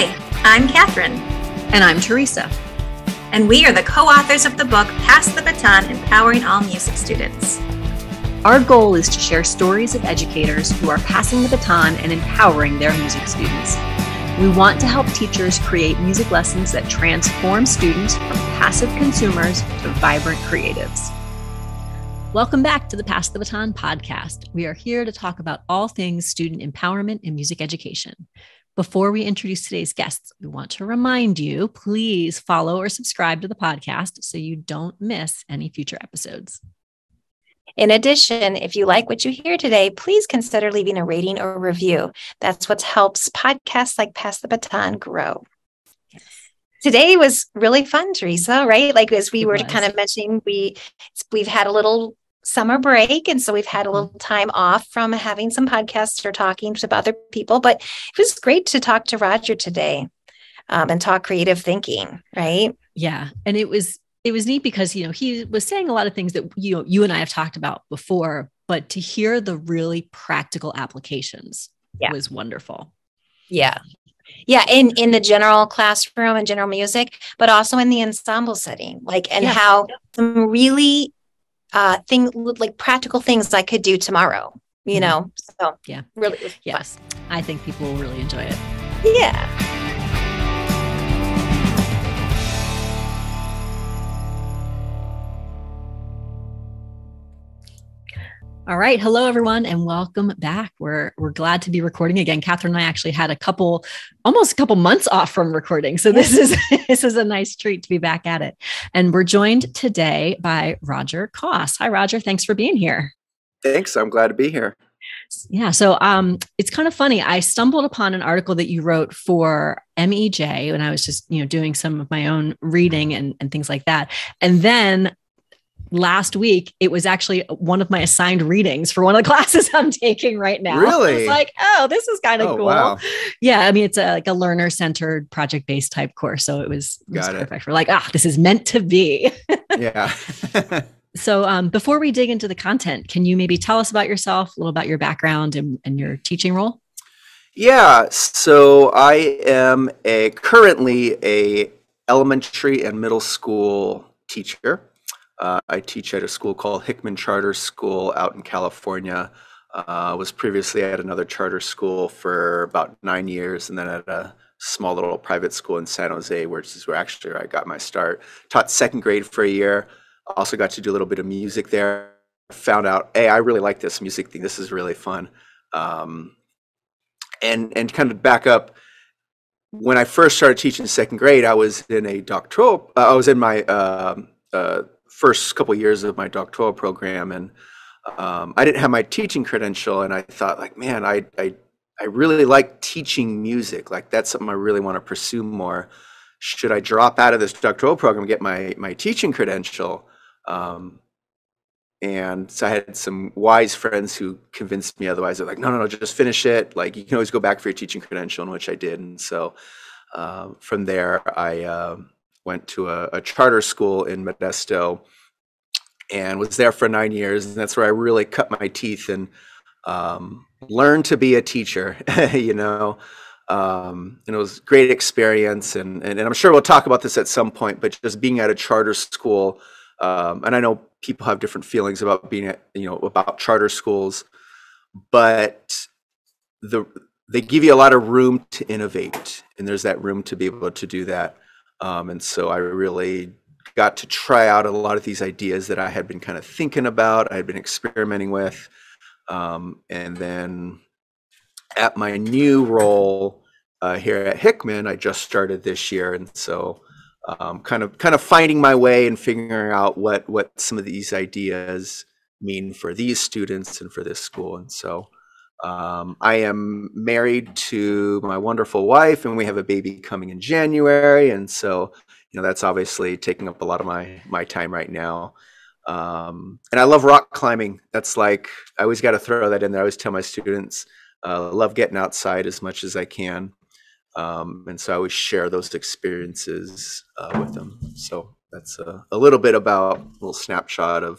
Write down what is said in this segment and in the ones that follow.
Hi, I'm Catherine. And I'm Teresa. And we are the co-authors of the book, Pass the Baton, Empowering All Music Students. Our goal is to share stories of educators who are passing the baton and empowering their music students. We want to help teachers create music lessons that transform students from passive consumers to vibrant creatives. Welcome back to the Pass the Baton podcast. We are here to talk about all things student empowerment in music education. Before we introduce today's guests, we want to remind you, please follow or subscribe to the podcast so you don't miss any future episodes. In addition, if you like what you hear today, please consider leaving a rating or review. That's what helps podcasts like Pass the Baton grow. Yes. Today was really fun, Teresa, right? Like as we were kind of mentioning, we've had a little summer break. And so we've had a little time off from having some podcasts or talking to other people, but it was great to talk to Roger today and talk creative thinking, right? Yeah. And it was neat because, you know, he was saying a lot of things that, you know, you and I have talked about before, but to hear the really practical applications was wonderful. Yeah. Yeah. In the general classroom and general music, but also in the ensemble setting, like, and how some really practical things I could do tomorrow, you know? So yeah, really. Yes. Fun. I think people will really enjoy it. Yeah. All right. Hello, everyone, and welcome back. We're glad to be recording again. Catherine and I actually had almost a couple months off from recording. So this is a nice treat to be back at it. And we're joined today by Roger Koss. Hi, Roger. Thanks for being here. Thanks. I'm glad to be here. Yeah. So it's kind of funny. I stumbled upon an article that you wrote for MEJ when I was just, you know, doing some of my own reading and things like that. And then last week, it was actually one of my assigned readings for one of the classes I'm taking right now. Really? I was like, oh, this is kind of cool. Wow. Yeah. I mean, it's like a learner-centered, project-based type course. So it was perfect. We're like, this is meant to be. Yeah. So before we dig into the content, can you maybe tell us about yourself, a little about your background and your teaching role? Yeah. So I am currently a elementary and middle school teacher. I teach at a school called Hickman Charter School out in California. Was previously at another charter school for about 9 years, and then at a small little private school in San Jose, which is where actually I got my start. Taught second grade for a year. Also got to do a little bit of music there. Found out, hey, I really like this music thing. This is really fun. And kind of back up, when I first started teaching second grade, I was in a doctoral. I was in my first couple years of my doctoral program, and I didn't have my teaching credential, and I thought, like, man, I really like teaching music. Like, that's something I really want to pursue more. Should I drop out of this doctoral program and get my teaching credential? And so I had some wise friends who convinced me otherwise. They're like, no, just finish it. Like, you can always go back for your teaching credential, in which I did. And so from there, I went to a charter school in Modesto and was there for 9 years. And that's where I really cut my teeth and learned to be a teacher, you know. And it was a great experience. And I'm sure we'll talk about this at some point, but just being at a charter school, and I know people have different feelings about being at, you know, about charter schools, but they give you a lot of room to innovate. And there's that room to be able to do that. And so I really got to try out a lot of these ideas that I had been kind of thinking about, I had been experimenting with. And then at my new role here at Hickman, I just started this year. And so kind of finding my way and figuring out what some of these ideas mean for these students and for this school. And so I am married to my wonderful wife, and we have a baby coming in January. And so, you know, that's obviously taking up a lot of my time right now. And I love rock climbing. That's like, I always got to throw that in there. I always tell my students, love getting outside as much as I can. And so I always share those experiences with them. So that's a little bit about a little snapshot of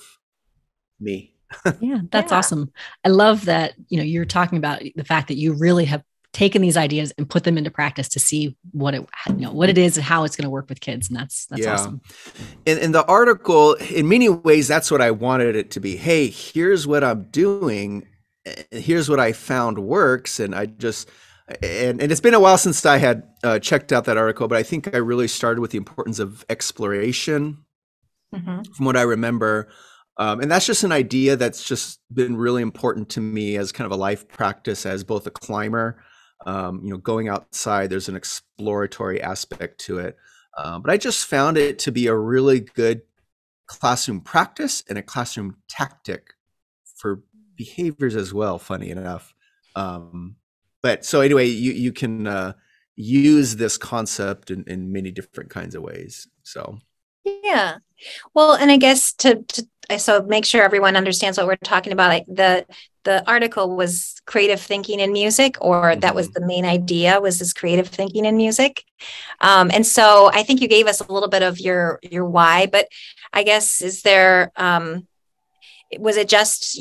me. Yeah, that's awesome. I love that, you know, you're talking about the fact that you really have taken these ideas and put them into practice to see what it, you know, what it is and how it's going to work with kids. And that's awesome. And the article, in many ways, that's what I wanted it to be. Hey, here's what I'm doing. Here's what I found works. And I just, and it's been a while since I had checked out that article, but I think I really started with the importance of exploration from what I remember. And that's just an idea that's just been really important to me as kind of a life practice as both a climber, you know, going outside, there's an exploratory aspect to it. But I just found it to be a really good classroom practice and a classroom tactic for behaviors as well, funny enough. But so anyway, you can use this concept in many different kinds of ways, so. Yeah. Well, and I guess so make sure everyone understands what we're talking about. Like the article was creative thinking in music, or that was the main idea, was this creative thinking in music. And so I think you gave us a little bit of your why, but I guess is there, was it just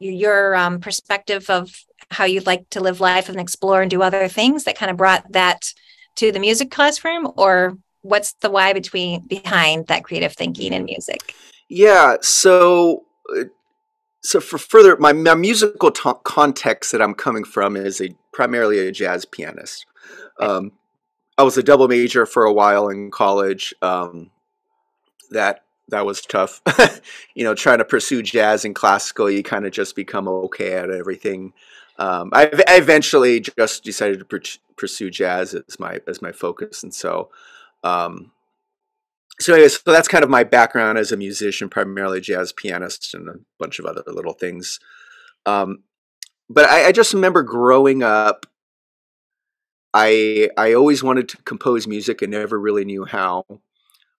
your perspective of how you'd like to live life and explore and do other things that kind of brought that to the music classroom, or what's the why behind that creative thinking in music? Yeah, so for further, my musical context that I'm coming from is primarily a jazz pianist. I was a double major for a while in college. That was tough. You know, trying to pursue jazz and classical, you kind of just become okay at everything. I eventually just decided to pursue jazz as my focus, and so. So anyways, so that's kind of my background as a musician, primarily jazz pianist and a bunch of other little things. But I just remember growing up, I always wanted to compose music and never really knew how.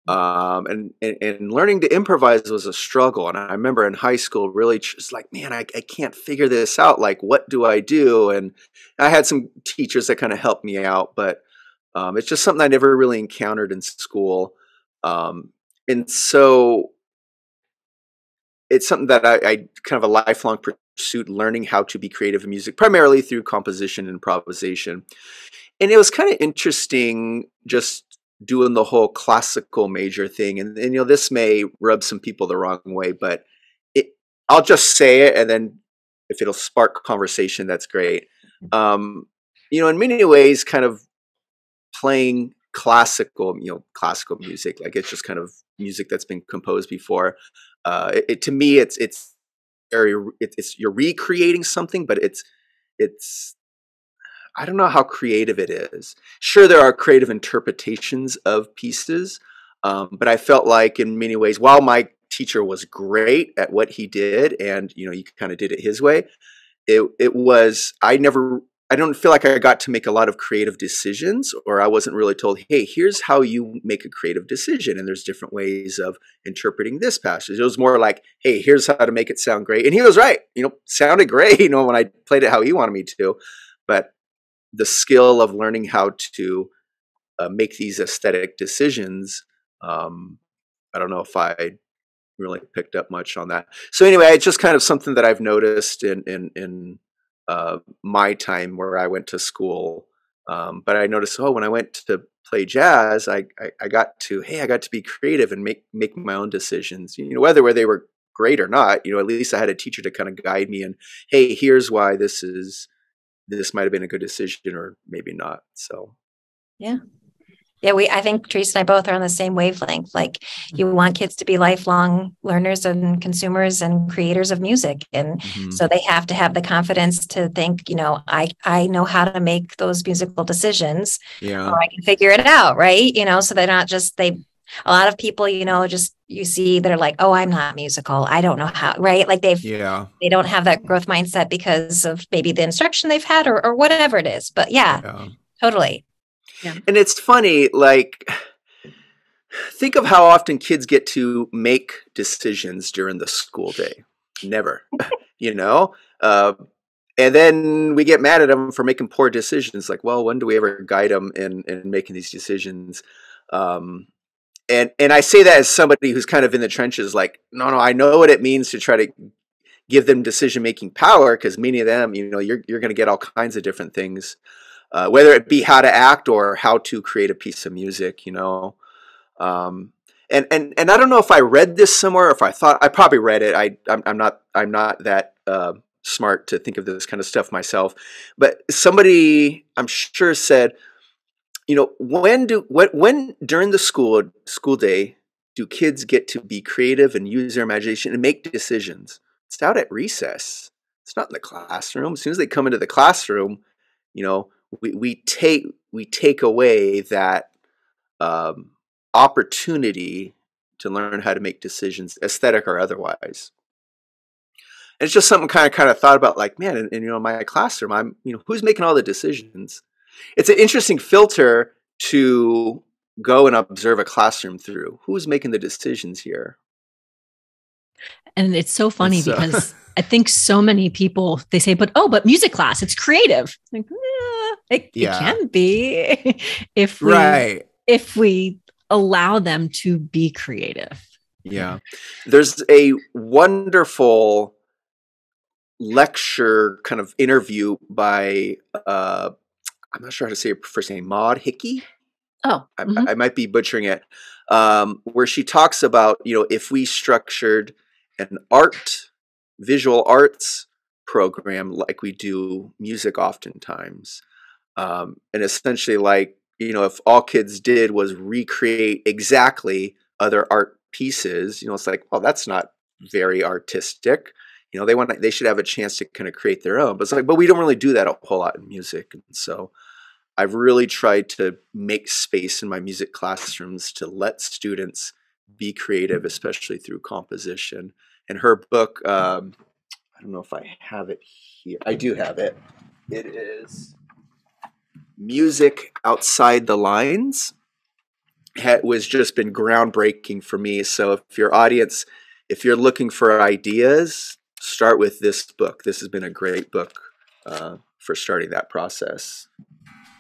And learning to improvise was a struggle. And I remember in high school really just like, man, I can't figure this out. Like, what do I do? And I had some teachers that kind of helped me out, but it's just something I never really encountered in school. And so it's something that I kind of a lifelong pursuit, learning how to be creative in music, primarily through composition and improvisation. And it was kind of interesting just doing the whole classical major thing. And you know, this may rub some people the wrong way, but I'll just say it. And then if it'll spark conversation, that's great. You know, in many ways, kind of playing classical, you know, classical music, like it's just kind of music that's been composed before. To me, it's you're recreating something, but it's I don't know how creative it is. Sure, there are creative interpretations of pieces, but I felt like in many ways, while my teacher was great at what he did, and you know, he kind of did it his way, I don't feel like I got to make a lot of creative decisions, or I wasn't really told, hey, here's how you make a creative decision. And there's different ways of interpreting this passage. It was more like, hey, here's how to make it sound great. And he was right, you know, sounded great, you know, when I played it how he wanted me to. But the skill of learning how to make these aesthetic decisions, I don't know if I really picked up much on that. So anyway, it's just kind of something that I've noticed in my time where I went to school. But I noticed, oh, when I went to play jazz, I got to be creative and make my own decisions, you know, whether they were great or not, you know, at least I had a teacher to kind of guide me and, hey, here's why this might've been a good decision or maybe not. So. Yeah. Yeah. I think Teresa and I both are on the same wavelength. Like you want kids to be lifelong learners and consumers and creators of music. And so they have to have the confidence to think, you know, I know how to make those musical decisions, or I can figure it out. Right. You know, so they're not just, a lot of people, you know, just you see that are like, oh, I'm not musical. I don't know how, right? Like they don't have that growth mindset because of maybe the instruction they've had or whatever it is. But yeah. Totally. Yeah. And it's funny, like, think of how often kids get to make decisions during the school day. Never, you know? And then we get mad at them for making poor decisions. Like, well, when do we ever guide them in making these decisions? And I say that as somebody who's kind of in the trenches, like, no, I know what it means to try to give them decision-making power, because many of them, you know, you're going to get all kinds of different things. whether it be how to act or how to create a piece of music, you know. And I don't know if I read this somewhere, or if I thought I probably read it. I'm not that smart to think of this kind of stuff myself, but somebody I'm sure said, you know, when during the school day do kids get to be creative and use their imagination and make decisions? It's out at recess. It's not in the classroom. As soon as they come into the classroom, you know, we take away that opportunity to learn how to make decisions, aesthetic or otherwise. And it's just something kind of thought about, like, man, and you know, in my classroom, I'm, you know, who's making all the decisions? It's an interesting filter to go and observe a classroom through. Who's making the decisions here? And it's so funny because I think so many people, they say, but music class, it's creative. Like, it can be if we allow them to be creative. Yeah. There's a wonderful lecture kind of interview by, I'm not sure how to say her first name, Maude Hickey. Oh, I might be butchering it. Where she talks about, you know, if we structured an visual arts program like we do music oftentimes, and essentially, like, you know, if all kids did was recreate exactly other art pieces, you know, it's like, well, that's not very artistic. You know, they should have a chance to kind of create their own. But it's like, but we don't really do that a whole lot in music. And so I've really tried to make space in my music classrooms to let students be creative, especially through composition. And her book, I don't know if I have it here. I do have it. It is Music Outside the Lines. It was just been groundbreaking for me. So if your audience, if you're looking for ideas, start with this book. This has been a great book for starting that process.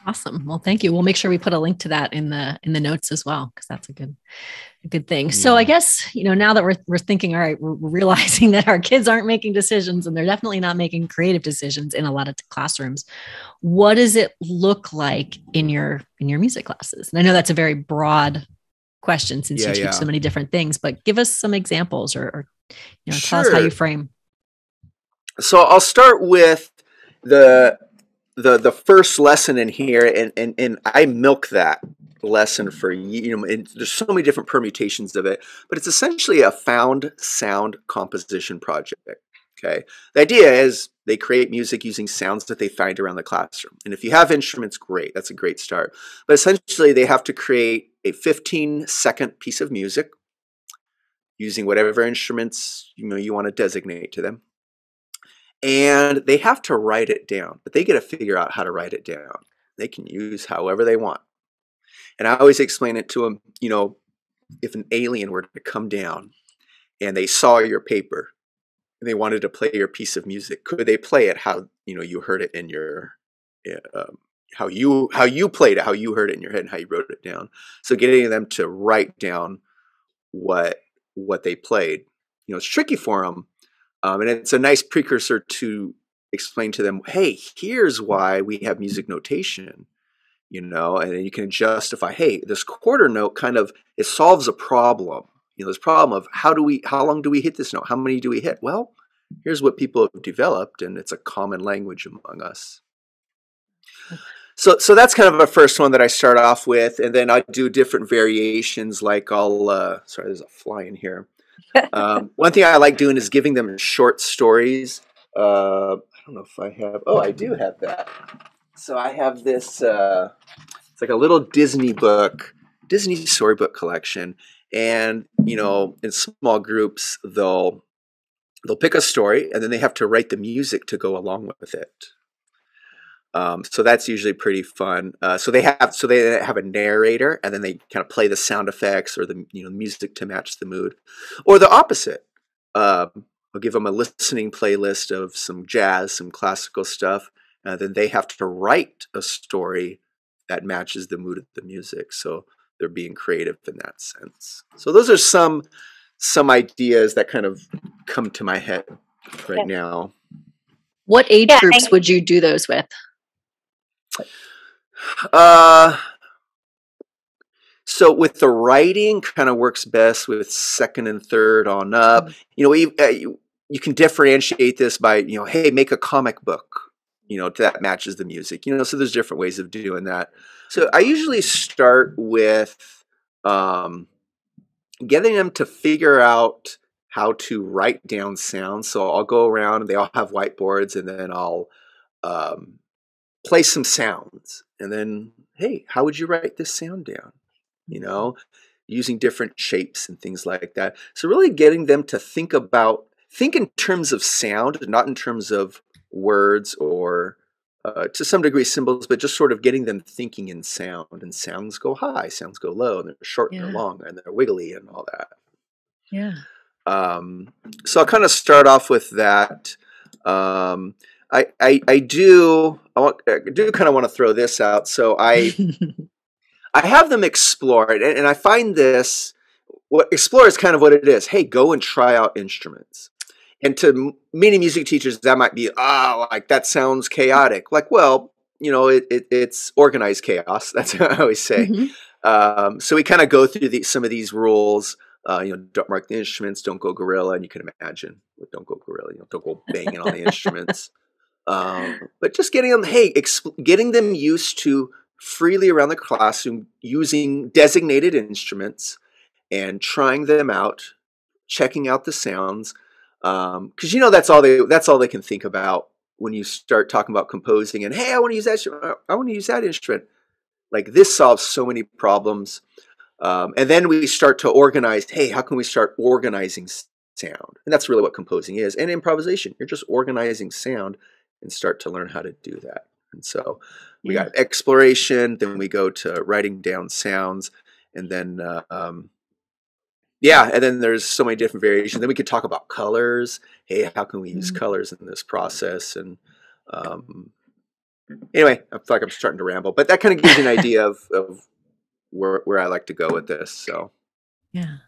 Awesome. Well, thank you. We'll make sure we put a link to that in the notes as well, because that's a good thing. Yeah. So I guess, you know, now that we're thinking, all right, we're realizing that our kids aren't making decisions, and they're definitely not making creative decisions in a lot of classrooms. What does it look like in your music classes? And I know that's a very broad question, since you teach so many different things, but give us some examples, or you know, tell us how you frame. So I'll start with the first lesson in here, and I milk that lesson for, you know, and there's so many different permutations of it, but it's essentially a found sound composition project. Okay. The idea is they create music using sounds that they find around the classroom. And if you have instruments, great, that's a great start. But essentially they have to create a 15-second piece of music using whatever instruments, you know, you want to designate to them. And they have to write it down, but they get to figure out how to write it down. They can use however they want. And I always explain it to them, you know, if an alien were to come down and they saw your paper and they wanted to play your piece of music, could they play it how, you know, you heard it in your, how you played it, how you heard it in your head, and how you wrote it down? So getting them to write down what they played, you know, it's tricky for them. And it's a nice precursor to explain to them, hey, here's why we have music notation, you know, and then you can justify, hey, this quarter note kind of, it solves a problem, you know, this problem of how long do we hit this note? How many do we hit? Well, here's what people have developed, and it's a common language among us. So that's kind of a first one that I start off with, and then I do different variations, like I'll, sorry, there's a fly in here. One thing I like doing is giving them short stories. I don't know if I have, oh, I do have that. So I have this, it's like a little Disney book, Disney storybook collection. And, you know, in small groups, they'll pick a story, and then they have to write the music to go along with it. So that's usually pretty fun. So they have a narrator, and then they kind of play the sound effects or the, you know, music to match the mood, or the opposite. I'll give them a listening playlist of some jazz, some classical stuff, and then they have to write a story that matches the mood of the music. So they're being creative in that sense. So those are some ideas that kind of come to my head right now. What age groups would you do those with? So with the writing, kind of works best with second and third on up. You know, you can differentiate this by, you know, hey, make a comic book, you know, that matches the music. You know, so there's different ways of doing that. So I usually start with getting them to figure out how to write down sounds. So I'll go around, and they all have whiteboards, and then I'll play some sounds. And then, hey, how would you write this sound down? You know, using different shapes and things like that. So really getting them to think in terms of sound, not in terms of words or to some degree symbols, but just sort of getting them thinking in sound. And sounds go high, sounds go low, and they're short and they're long, and they're wiggly and all that. Yeah. So I'll kind of start off with that. I do kind of want to throw this out. So I have them explore it, and I find this, what explore is kind of what it is. Hey, go and try out instruments. And to many music teachers, that might be, like that sounds chaotic. Like, well, you know, it's organized chaos. That's what I always say. Mm-hmm. So we kind of go through some of these rules. You know, don't mark the instruments, don't go guerrilla. And you can imagine, don't go guerrilla, you know, don't go banging on the instruments. But just getting them, hey, getting them used to freely around the classroom using designated instruments and trying them out, checking out the sounds, because you know that's all they can think about when you start talking about composing. And hey, I want to use that. I want to use that instrument. Like, this solves so many problems. And then we start to organize. Hey, how can we start organizing sound? And that's really what composing is, and improvisation. You're just organizing sound, and start to learn how to do that. And so we got exploration, then we go to writing down sounds, and then, and then there's so many different variations. Then we could talk about colors. Hey, how can we use colors in this process? And anyway, I feel like I'm starting to ramble, but that kind of gives you an idea of where I like to go with this. So, yeah,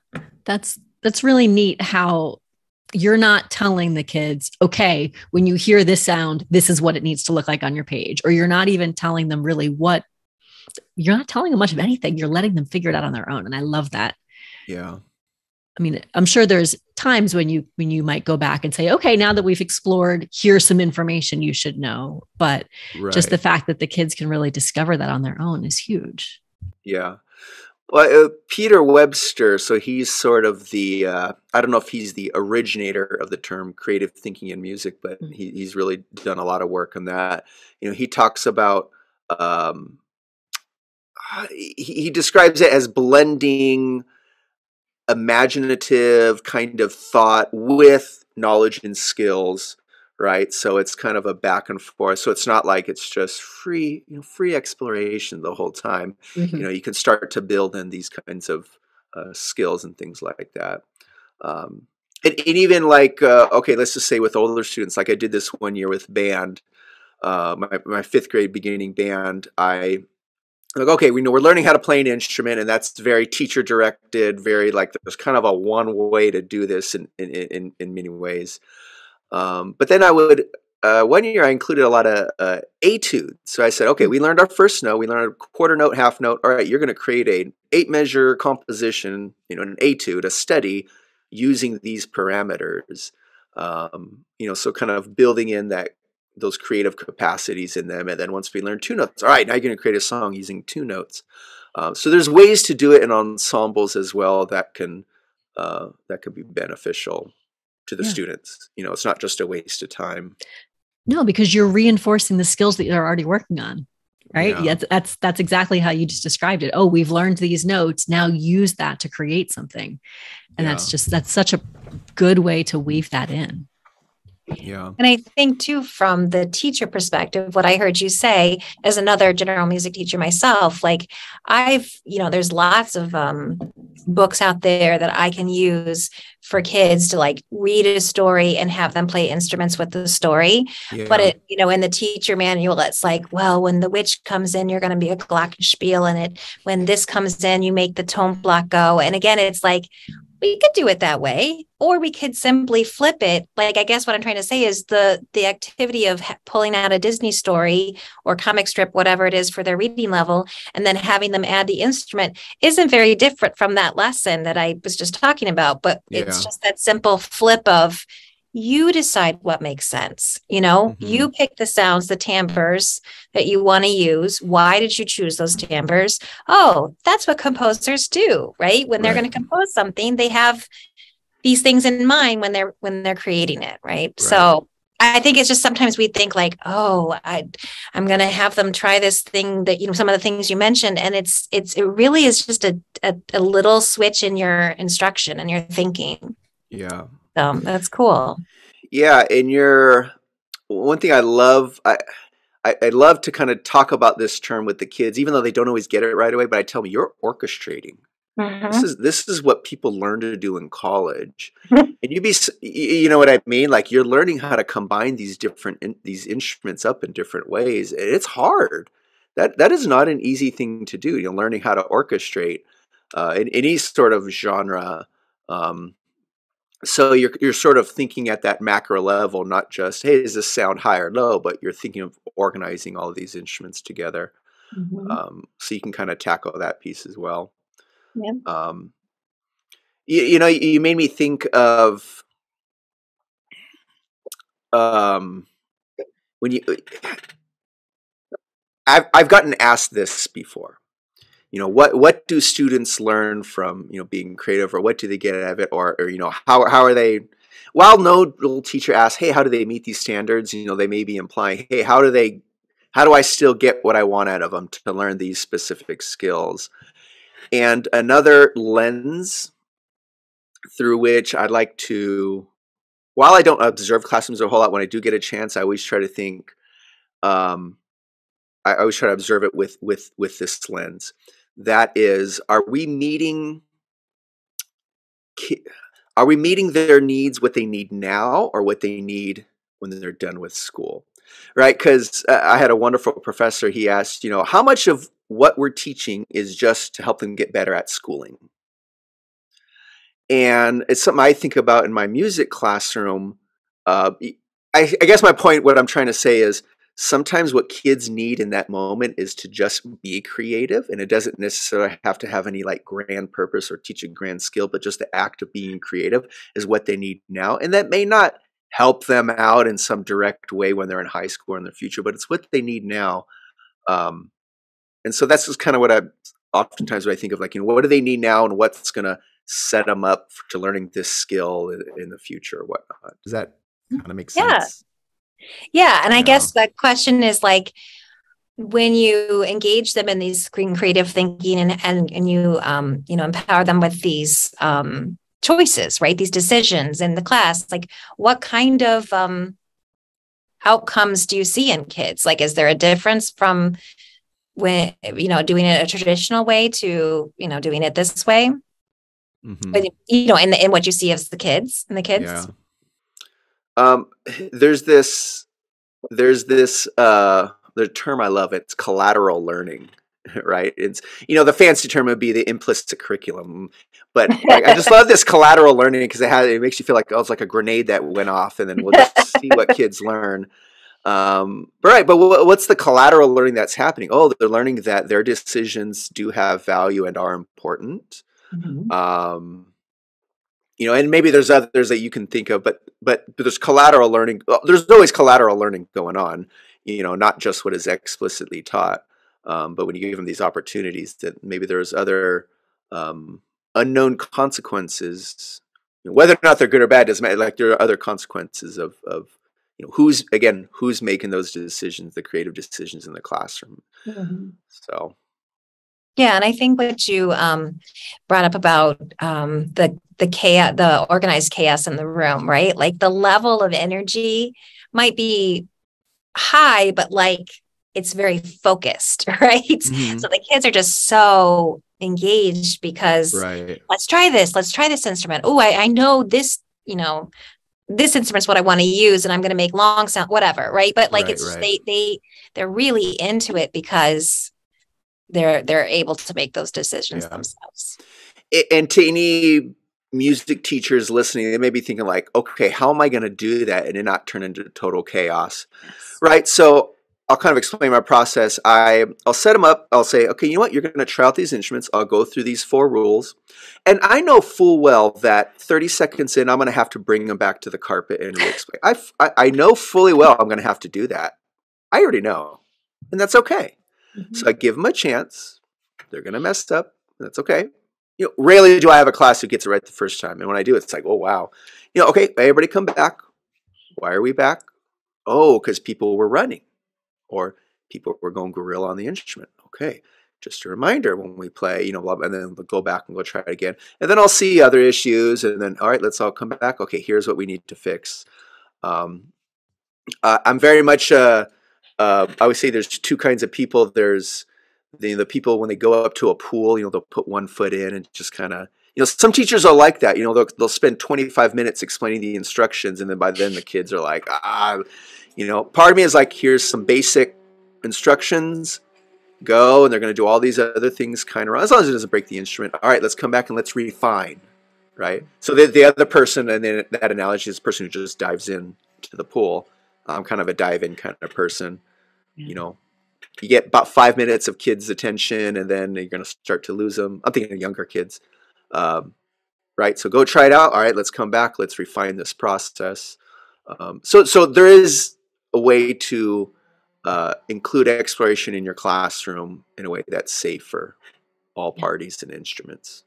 that's really neat how you're not telling the kids, okay, when you hear this sound, this is what it needs to look like on your page. Or you're not even telling them really you're not telling them much of anything. You're letting them figure it out on their own. And I love that. Yeah. I mean, I'm sure there's times when you might go back and say, okay, now that we've explored, here's some information you should know. But just the fact that the kids can really discover that on their own is huge. Yeah. Well, Peter Webster, so he's sort of the, I don't know if he's the originator of the term creative thinking in music, but he's really done a lot of work on that. You know, he talks about, he describes it as blending imaginative kind of thought with knowledge and skills, right? So it's kind of a back and forth. So it's not like it's just free exploration the whole time. Mm-hmm. You know, you can start to build in these kinds of skills and things like that. And even like, okay, let's just say with older students, like I did this one year with band, my fifth grade beginning band, like, okay, we know we're learning how to play an instrument, and that's very teacher directed, very like there's kind of a one way to do this in many ways. But then I would, one year I included a lot of etudes. So I said, okay, we learned our first note. We learned a quarter note, half note. All right, you're going to create an 8-measure composition, you know, an etude, a study using these parameters. You know, so kind of building in those creative capacities in them. And then once we learn 2 notes, all right, now you're going to create a song using 2 notes. So there's ways to do it in ensembles as well that can be beneficial to the students. You know, it's not just a waste of time. No, because you're reinforcing the skills that you're already working on, right? Yeah, that's exactly how you just described it. Oh, we've learned these notes. Now use that to create something. And that's such a good way to weave that in. Yeah. And I think too, from the teacher perspective, what I heard you say as another general music teacher myself, like there's lots of books out there that I can use for kids to like read a story and have them play instruments with the story. Yeah. But it, you know, in the teacher manual, it's like, well, when the witch comes in, you're going to be a glockenspiel in it. When this comes in, you make the tone block go. And again, it's like, we could do it that way, or we could simply flip it. Like, I guess what I'm trying to say is the activity of pulling out a Disney story or comic strip, whatever it is for their reading level, and then having them add the instrument isn't very different from that lesson that I was just talking about. But it's just that simple flip of you decide what makes sense. You know, you pick the sounds, the timbres that you want to use. Why did you choose those timbres? Oh, that's what composers do, right? When they're going to compose something, they have these things in mind when they're creating it, right? So I think it's just sometimes we think like, oh, I'm going to have them try this thing that, you know, some of the things you mentioned. And it really is just a little switch in your instruction and your thinking. Yeah. That's cool. Yeah. And one thing I love, I love to kind of talk about this term with the kids, even though they don't always get it right away, but I tell them, you're orchestrating. This is what people learn to do in college. And you know what I mean? Like, you're learning how to combine these different, these instruments up in different ways. And it's hard. That is not an easy thing to do. You're learning how to orchestrate, in any sort of genre, so you're sort of thinking at that macro level, not just, hey, does this sound high or low, but you're thinking of organizing all of these instruments together. So you can kind of tackle that piece as well. Yeah. You know, you made me think of when you I've gotten asked this before. You know, what do students learn from, you know, being creative, or what do they get out of it? Or you know, how are they? Well, no little teacher asks, hey, how do they meet these standards? You know, they may be implying, hey, how do I still get what I want out of them to learn these specific skills? And another lens through which I'd like to, while I don't observe classrooms a whole lot, when I do get a chance, I always try to think, I always try to observe it with this lens. That is, are we meeting their needs, what they need now, or what they need when they're done with school, right? Because I had a wonderful professor. He asked, you know, how much of what we're teaching is just to help them get better at schooling? And it's something I think about in my music classroom. I guess my point, what I'm trying to say is, sometimes what kids need in that moment is to just be creative, and it doesn't necessarily have to have any like grand purpose or teach a grand skill, but just the act of being creative is what they need now. And that may not help them out in some direct way when they're in high school or in their future, but it's what they need now. And so that's just kind of what I oftentimes what I think of, like, you know, what do they need now and what's going to set them up to learning this skill in the future or whatnot. Does that kind of make sense? Yeah. Yeah. And I guess the question is, like, when you engage them in these creative thinking and you, you know, empower them with these choices, right, these decisions in the class, like, what kind of outcomes do you see in kids? Like, is there a difference from when, you know, doing it a traditional way to, you know, doing it this way? But, you know, in what you see as the kids and the kids. Yeah. There's the term I love, it's collateral learning, right? It's, you know, the fancy term would be the implicit curriculum, but I just love this collateral learning because it makes you feel like, oh, it's like a grenade that went off and then we'll just see what kids learn. But what's the collateral learning that's happening? Oh, they're learning that their decisions do have value and are important. You know, and maybe there's others that you can think of, but there's collateral learning. There's always collateral learning going on, you know, not just what is explicitly taught, but when you give them these opportunities, that maybe there's other unknown consequences, you know, whether or not they're good or bad doesn't matter. Like, there are other consequences of you know, who's making those decisions, the creative decisions in the classroom. So. Yeah, and I think what you brought up about the chaos, the organized chaos in the room, right? Like, the level of energy might be high, but like, it's very focused, right? So the kids are just so engaged because let's try this instrument. Oh, I know this, you know, this instrument's what I want to use, and I'm going to make long sound, whatever, right? But like, they're really into it because they're able to make those decisions themselves. And to any music teachers listening, they may be thinking like, okay, how am I going to do that and it not turn into total chaos? Yes. Right? So I'll kind of explain my process. I'll set them up. I'll say, okay, you know what? You're going to try out these instruments. I'll go through these four rules. And I know full well that 30 seconds in, I'm going to have to bring them back to the carpet and re-explain. I know fully well I'm going to have to do that. I already know. And that's okay. Mm-hmm. So I give them a chance. They're going to mess up. And that's okay. You know, rarely do I have a class who gets it right the first time. And when I do, it's like, oh, wow. You know, okay, everybody come back. Why are we back? Oh, because people were running. Or people were going gorilla on the instrument. Okay, just a reminder when we play, you know, blah, blah, and then we'll go back and we'll try it again. And then I'll see other issues, and then, all right, let's all come back. Okay, here's what we need to fix. I'm very much, I would say there's two kinds of people. There's the people when they go up to a pool, you know, they'll put one foot in and just kind of, you know, some teachers are like that. You know, they'll spend 25 minutes explaining the instructions, and then by then the kids are like, ah, you know, part of me is like, here's some basic instructions, go, and they're going to do all these other things kind of wrong. As long as it doesn't break the instrument, all right, let's come back and let's refine, right? So the other person, and then that analogy is the person who just dives in to the pool. I'm kind of a dive-in kind of person, you know. You get about 5 minutes of kids' attention, and then you're going to start to lose them. I'm thinking of younger kids, right? So go try it out. All right, let's come back. Let's refine this process. So there is a way to include exploration in your classroom in a way that's safe for all parties and instruments.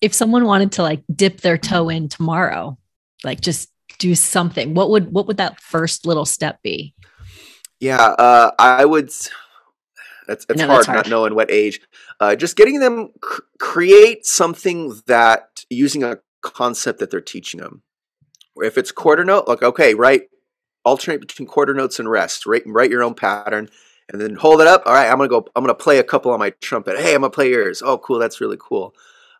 If someone wanted to like dip their toe in tomorrow, like just do something, what would that first little step be? Yeah, I would. That's hard not knowing what age. Just getting them create something that using a concept that they're teaching them. If it's quarter note, like okay, right. Alternate between quarter notes and rest. Write your own pattern, and then hold it up. All right, I'm gonna play a couple on my trumpet. Hey, I'm gonna play yours. Oh, cool. That's really cool.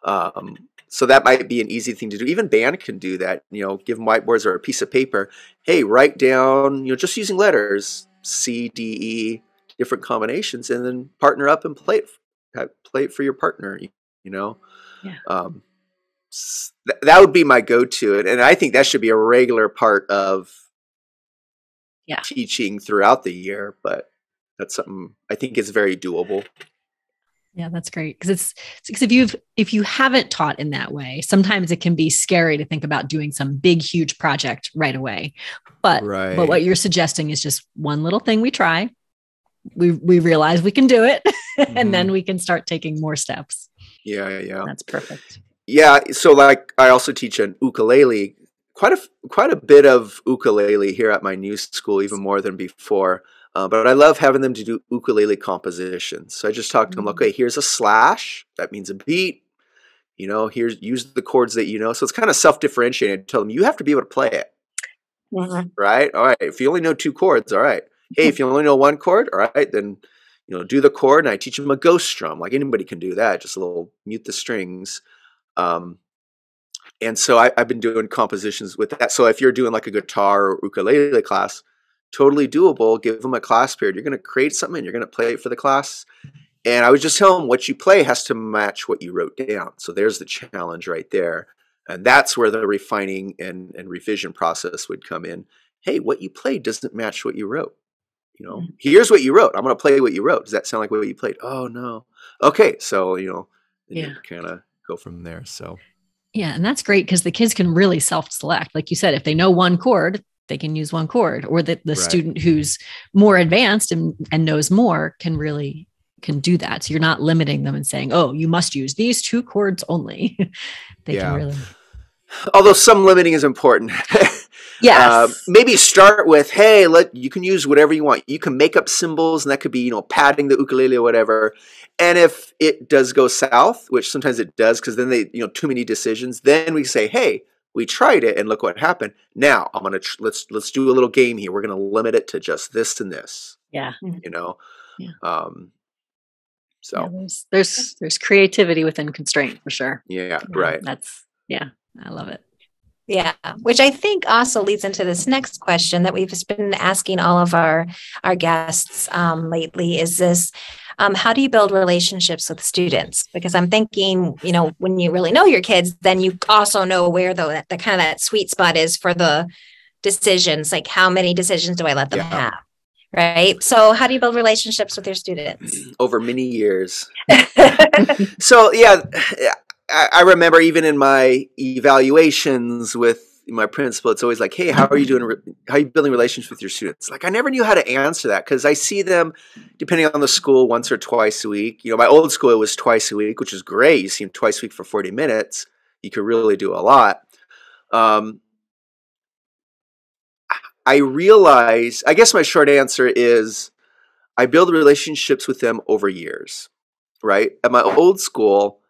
So that might be an easy thing to do. Even band can do that. You know, give them whiteboards or a piece of paper. Hey, write down. You know, just using letters C, D, E, different combinations, and then partner up and play it for your partner. You know. Yeah. That would be my go-to, and I think that should be a regular part of. Yeah. Teaching throughout the year, but that's something I think is very doable. Yeah, that's great. Because if you haven't taught in that way, sometimes it can be scary to think about doing some big, huge project right away. But what you're suggesting is just one little thing we try. We realize we can do it, mm-hmm. and then we can start taking more steps. Yeah. That's perfect. Yeah. So like I also teach an ukulele. Quite a bit of ukulele here at my new school, even more than before. But I love having them to do ukulele compositions. So I just talk to them, okay, here's a slash. That means a beat. You know, here's use the chords that you know. So it's kind of self-differentiated. Tell them you have to be able to play it, yeah. Right? All right. If you only know two chords, all right. Hey, if you only know one chord, all right, then you know do the chord. And I teach them a ghost strum. Like anybody can do that. Just a little mute the strings. And so I've been doing compositions with that. So if you're doing like a guitar or ukulele class, totally doable. Give them a class period. You're going to create something. And you're going to play it for the class. And I would just tell them what you play has to match what you wrote down. So there's the challenge right there. And that's where the refining and revision process would come in. Hey, what you played doesn't match what you wrote. You know, here's what you wrote. I'm going to play what you wrote. Does that sound like what you played? Oh, no. Okay. So, you know, you kind of go from there. So. Yeah. And that's great because the kids can really self-select. Like you said, if they know one chord, they can use one chord, or the student who's more advanced and knows more can do that. So you're not limiting them and saying, oh, you must use these two chords only. They can really. Although some limiting is important. Yes. Maybe start with, hey, you can use whatever you want. You can make up symbols, and that could be, you know, padding the ukulele or whatever. And if it does go south, which sometimes it does, because then they, you know, too many decisions, then we say, hey, we tried it and look what happened. Now I'm going to, let's do a little game here. We're going to limit it to just this and this. Yeah. You know? Yeah. So there's creativity within constraint for sure. Yeah. Right. Yeah. I love it. Yeah, which I think also leads into this next question that we've been asking all of our guests lately is this, How do you build relationships with students? Because I'm thinking, you know, when you really know your kids, then you also know where the kind of that sweet spot is for the decisions, like how many decisions do I let them have? Right. So how do you build relationships with your students? Over many years. So, yeah, I remember even in my evaluations with my principal, it's always like, hey, how are you doing? How are you building relationships with your students? Like, I never knew how to answer that because I see them, depending on the school, once or twice a week. You know, my old school, it was twice a week, which is great. You see them twice a week for 40 minutes. You could really do a lot. I realize, I guess my short answer is I build relationships with them over years, right? At my old school,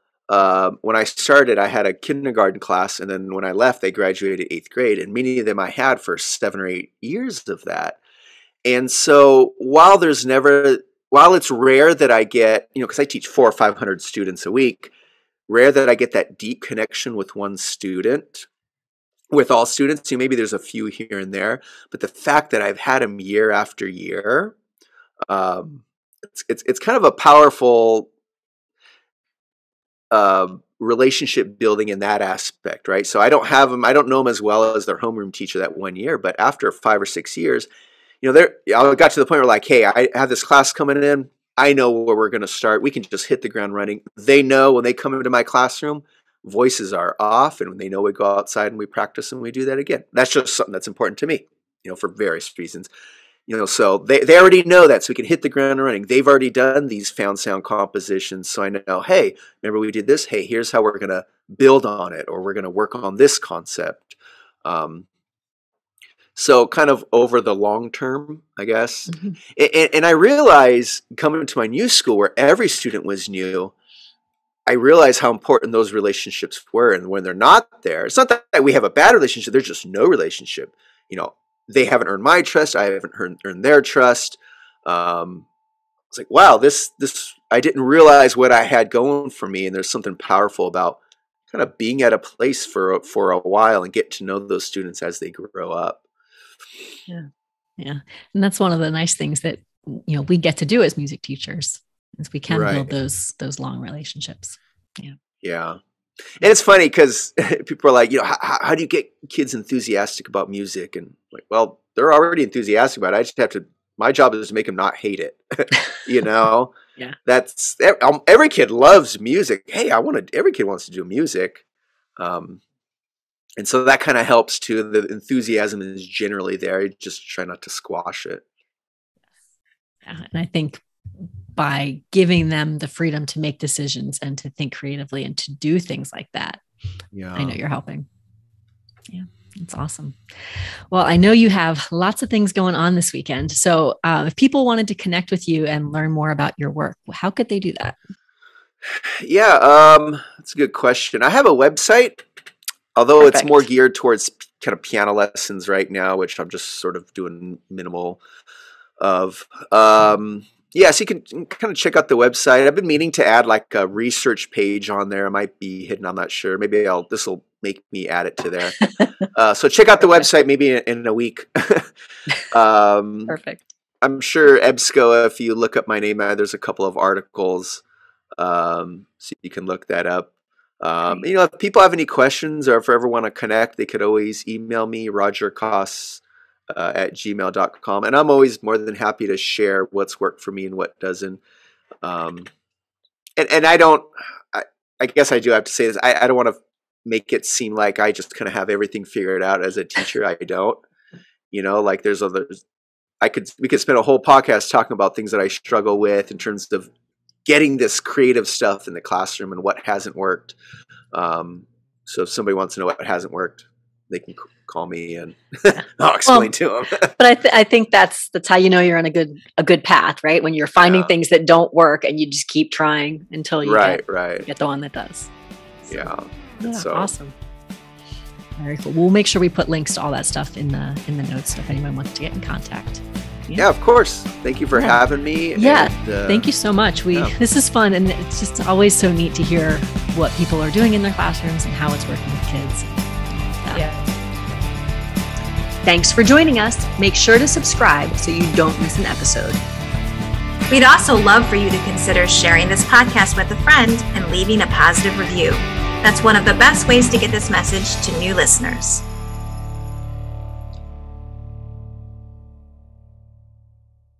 when I started, I had a kindergarten class. And then when I left, they graduated 8th grade. And many of them I had for 7 or 8 years of that. And so while there's never, while it's rare that I get, you know, because I teach 400 or 500 students a week, rare that I get that deep connection with one student. With all students, you know, maybe there's a few here and there, but the fact that I've had them year after year, it's kind of a powerful relationship building in that aspect, right? So I don't have them, I don't know them as well as their homeroom teacher that 1 year, but after 5 or 6 years, you know, I got to the point where like, hey, I have this class coming in, I know where we're going to start, we can just hit the ground running. They know when they come into my classroom, voices are off, and when they know we go outside and we practice and we do that again. That's just something that's important to me, you know, for various reasons. You know, so they already know that, so we can hit the ground running. They've already done these found sound compositions, so I know, hey, remember we did this? Hey, here's how we're going to build on it, or we're going to work on this concept. So kind of over the long term, I guess. And I realize coming to my new school where every student was new, I realize how important those relationships were. And when they're not there, it's not that we have a bad relationship. There's just no relationship. You know, they haven't earned my trust. I haven't earned their trust. It's like, wow, this, I didn't realize what I had going for me. And there's something powerful about kind of being at a place for a while and get to know those students as they grow up. Yeah. Yeah. And that's one of the nice things that, you know, we get to do as music teachers. We can build those long relationships. Yeah. Yeah. And it's funny because people are like, you know, how do you get kids enthusiastic about music? And like, well, they're already enthusiastic about it. I just have to, my job is to make them not hate it. You know, yeah. That's every kid loves music. Hey, every kid wants to do music. And so that kind of helps too. The enthusiasm is generally there. You just try not to squash it. Yeah. And I think, by giving them the freedom to make decisions and to think creatively and to do things like that. Yeah. I know you're helping. Yeah. It's awesome. Well, I know you have lots of things going on this weekend. So if people wanted to connect with you and learn more about your work, how could they do that? Yeah. That's a good question. I have a website, although it's more geared towards kind of piano lessons right now, which I'm just sort of doing minimal of, yeah, so you can kind of check out the website. I've been meaning to add like a research page on there. It might be hidden. I'm not sure. Maybe this will make me add it to there. So check out the website maybe in a week. Perfect. I'm sure EBSCO, if you look up my name, there's a couple of articles. So you can look that up. You know, if people have any questions or if ever want to connect, they could always email me, Roger Koss. At gmail.com. And I'm always more than happy to share what's worked for me and what doesn't. And I don't, I guess I do have to say this. I don't want to make it seem like I just kind of have everything figured out as a teacher. I don't, you know, like there's others. We could spend a whole podcast talking about things that I struggle with in terms of getting this creative stuff in the classroom and what hasn't worked. So if somebody wants to know what hasn't worked, they can call me and I'll explain to them. But I think that's how you know you're on a good path, right? When you're finding things that don't work and you just keep trying until you get the one that does. So, yeah, awesome. Very cool. We'll make sure we put links to all that stuff in the notes if anyone wants to get in contact. Yeah, of course. Thank you for having me. Yeah, and, thank you so much. This is fun, and it's just always so neat to hear what people are doing in their classrooms and how it's working with kids. Thanks for joining us. Make sure to subscribe so you don't miss an episode. We'd also love for you to consider sharing this podcast with a friend and leaving a positive review. That's one of the best ways to get this message to new listeners.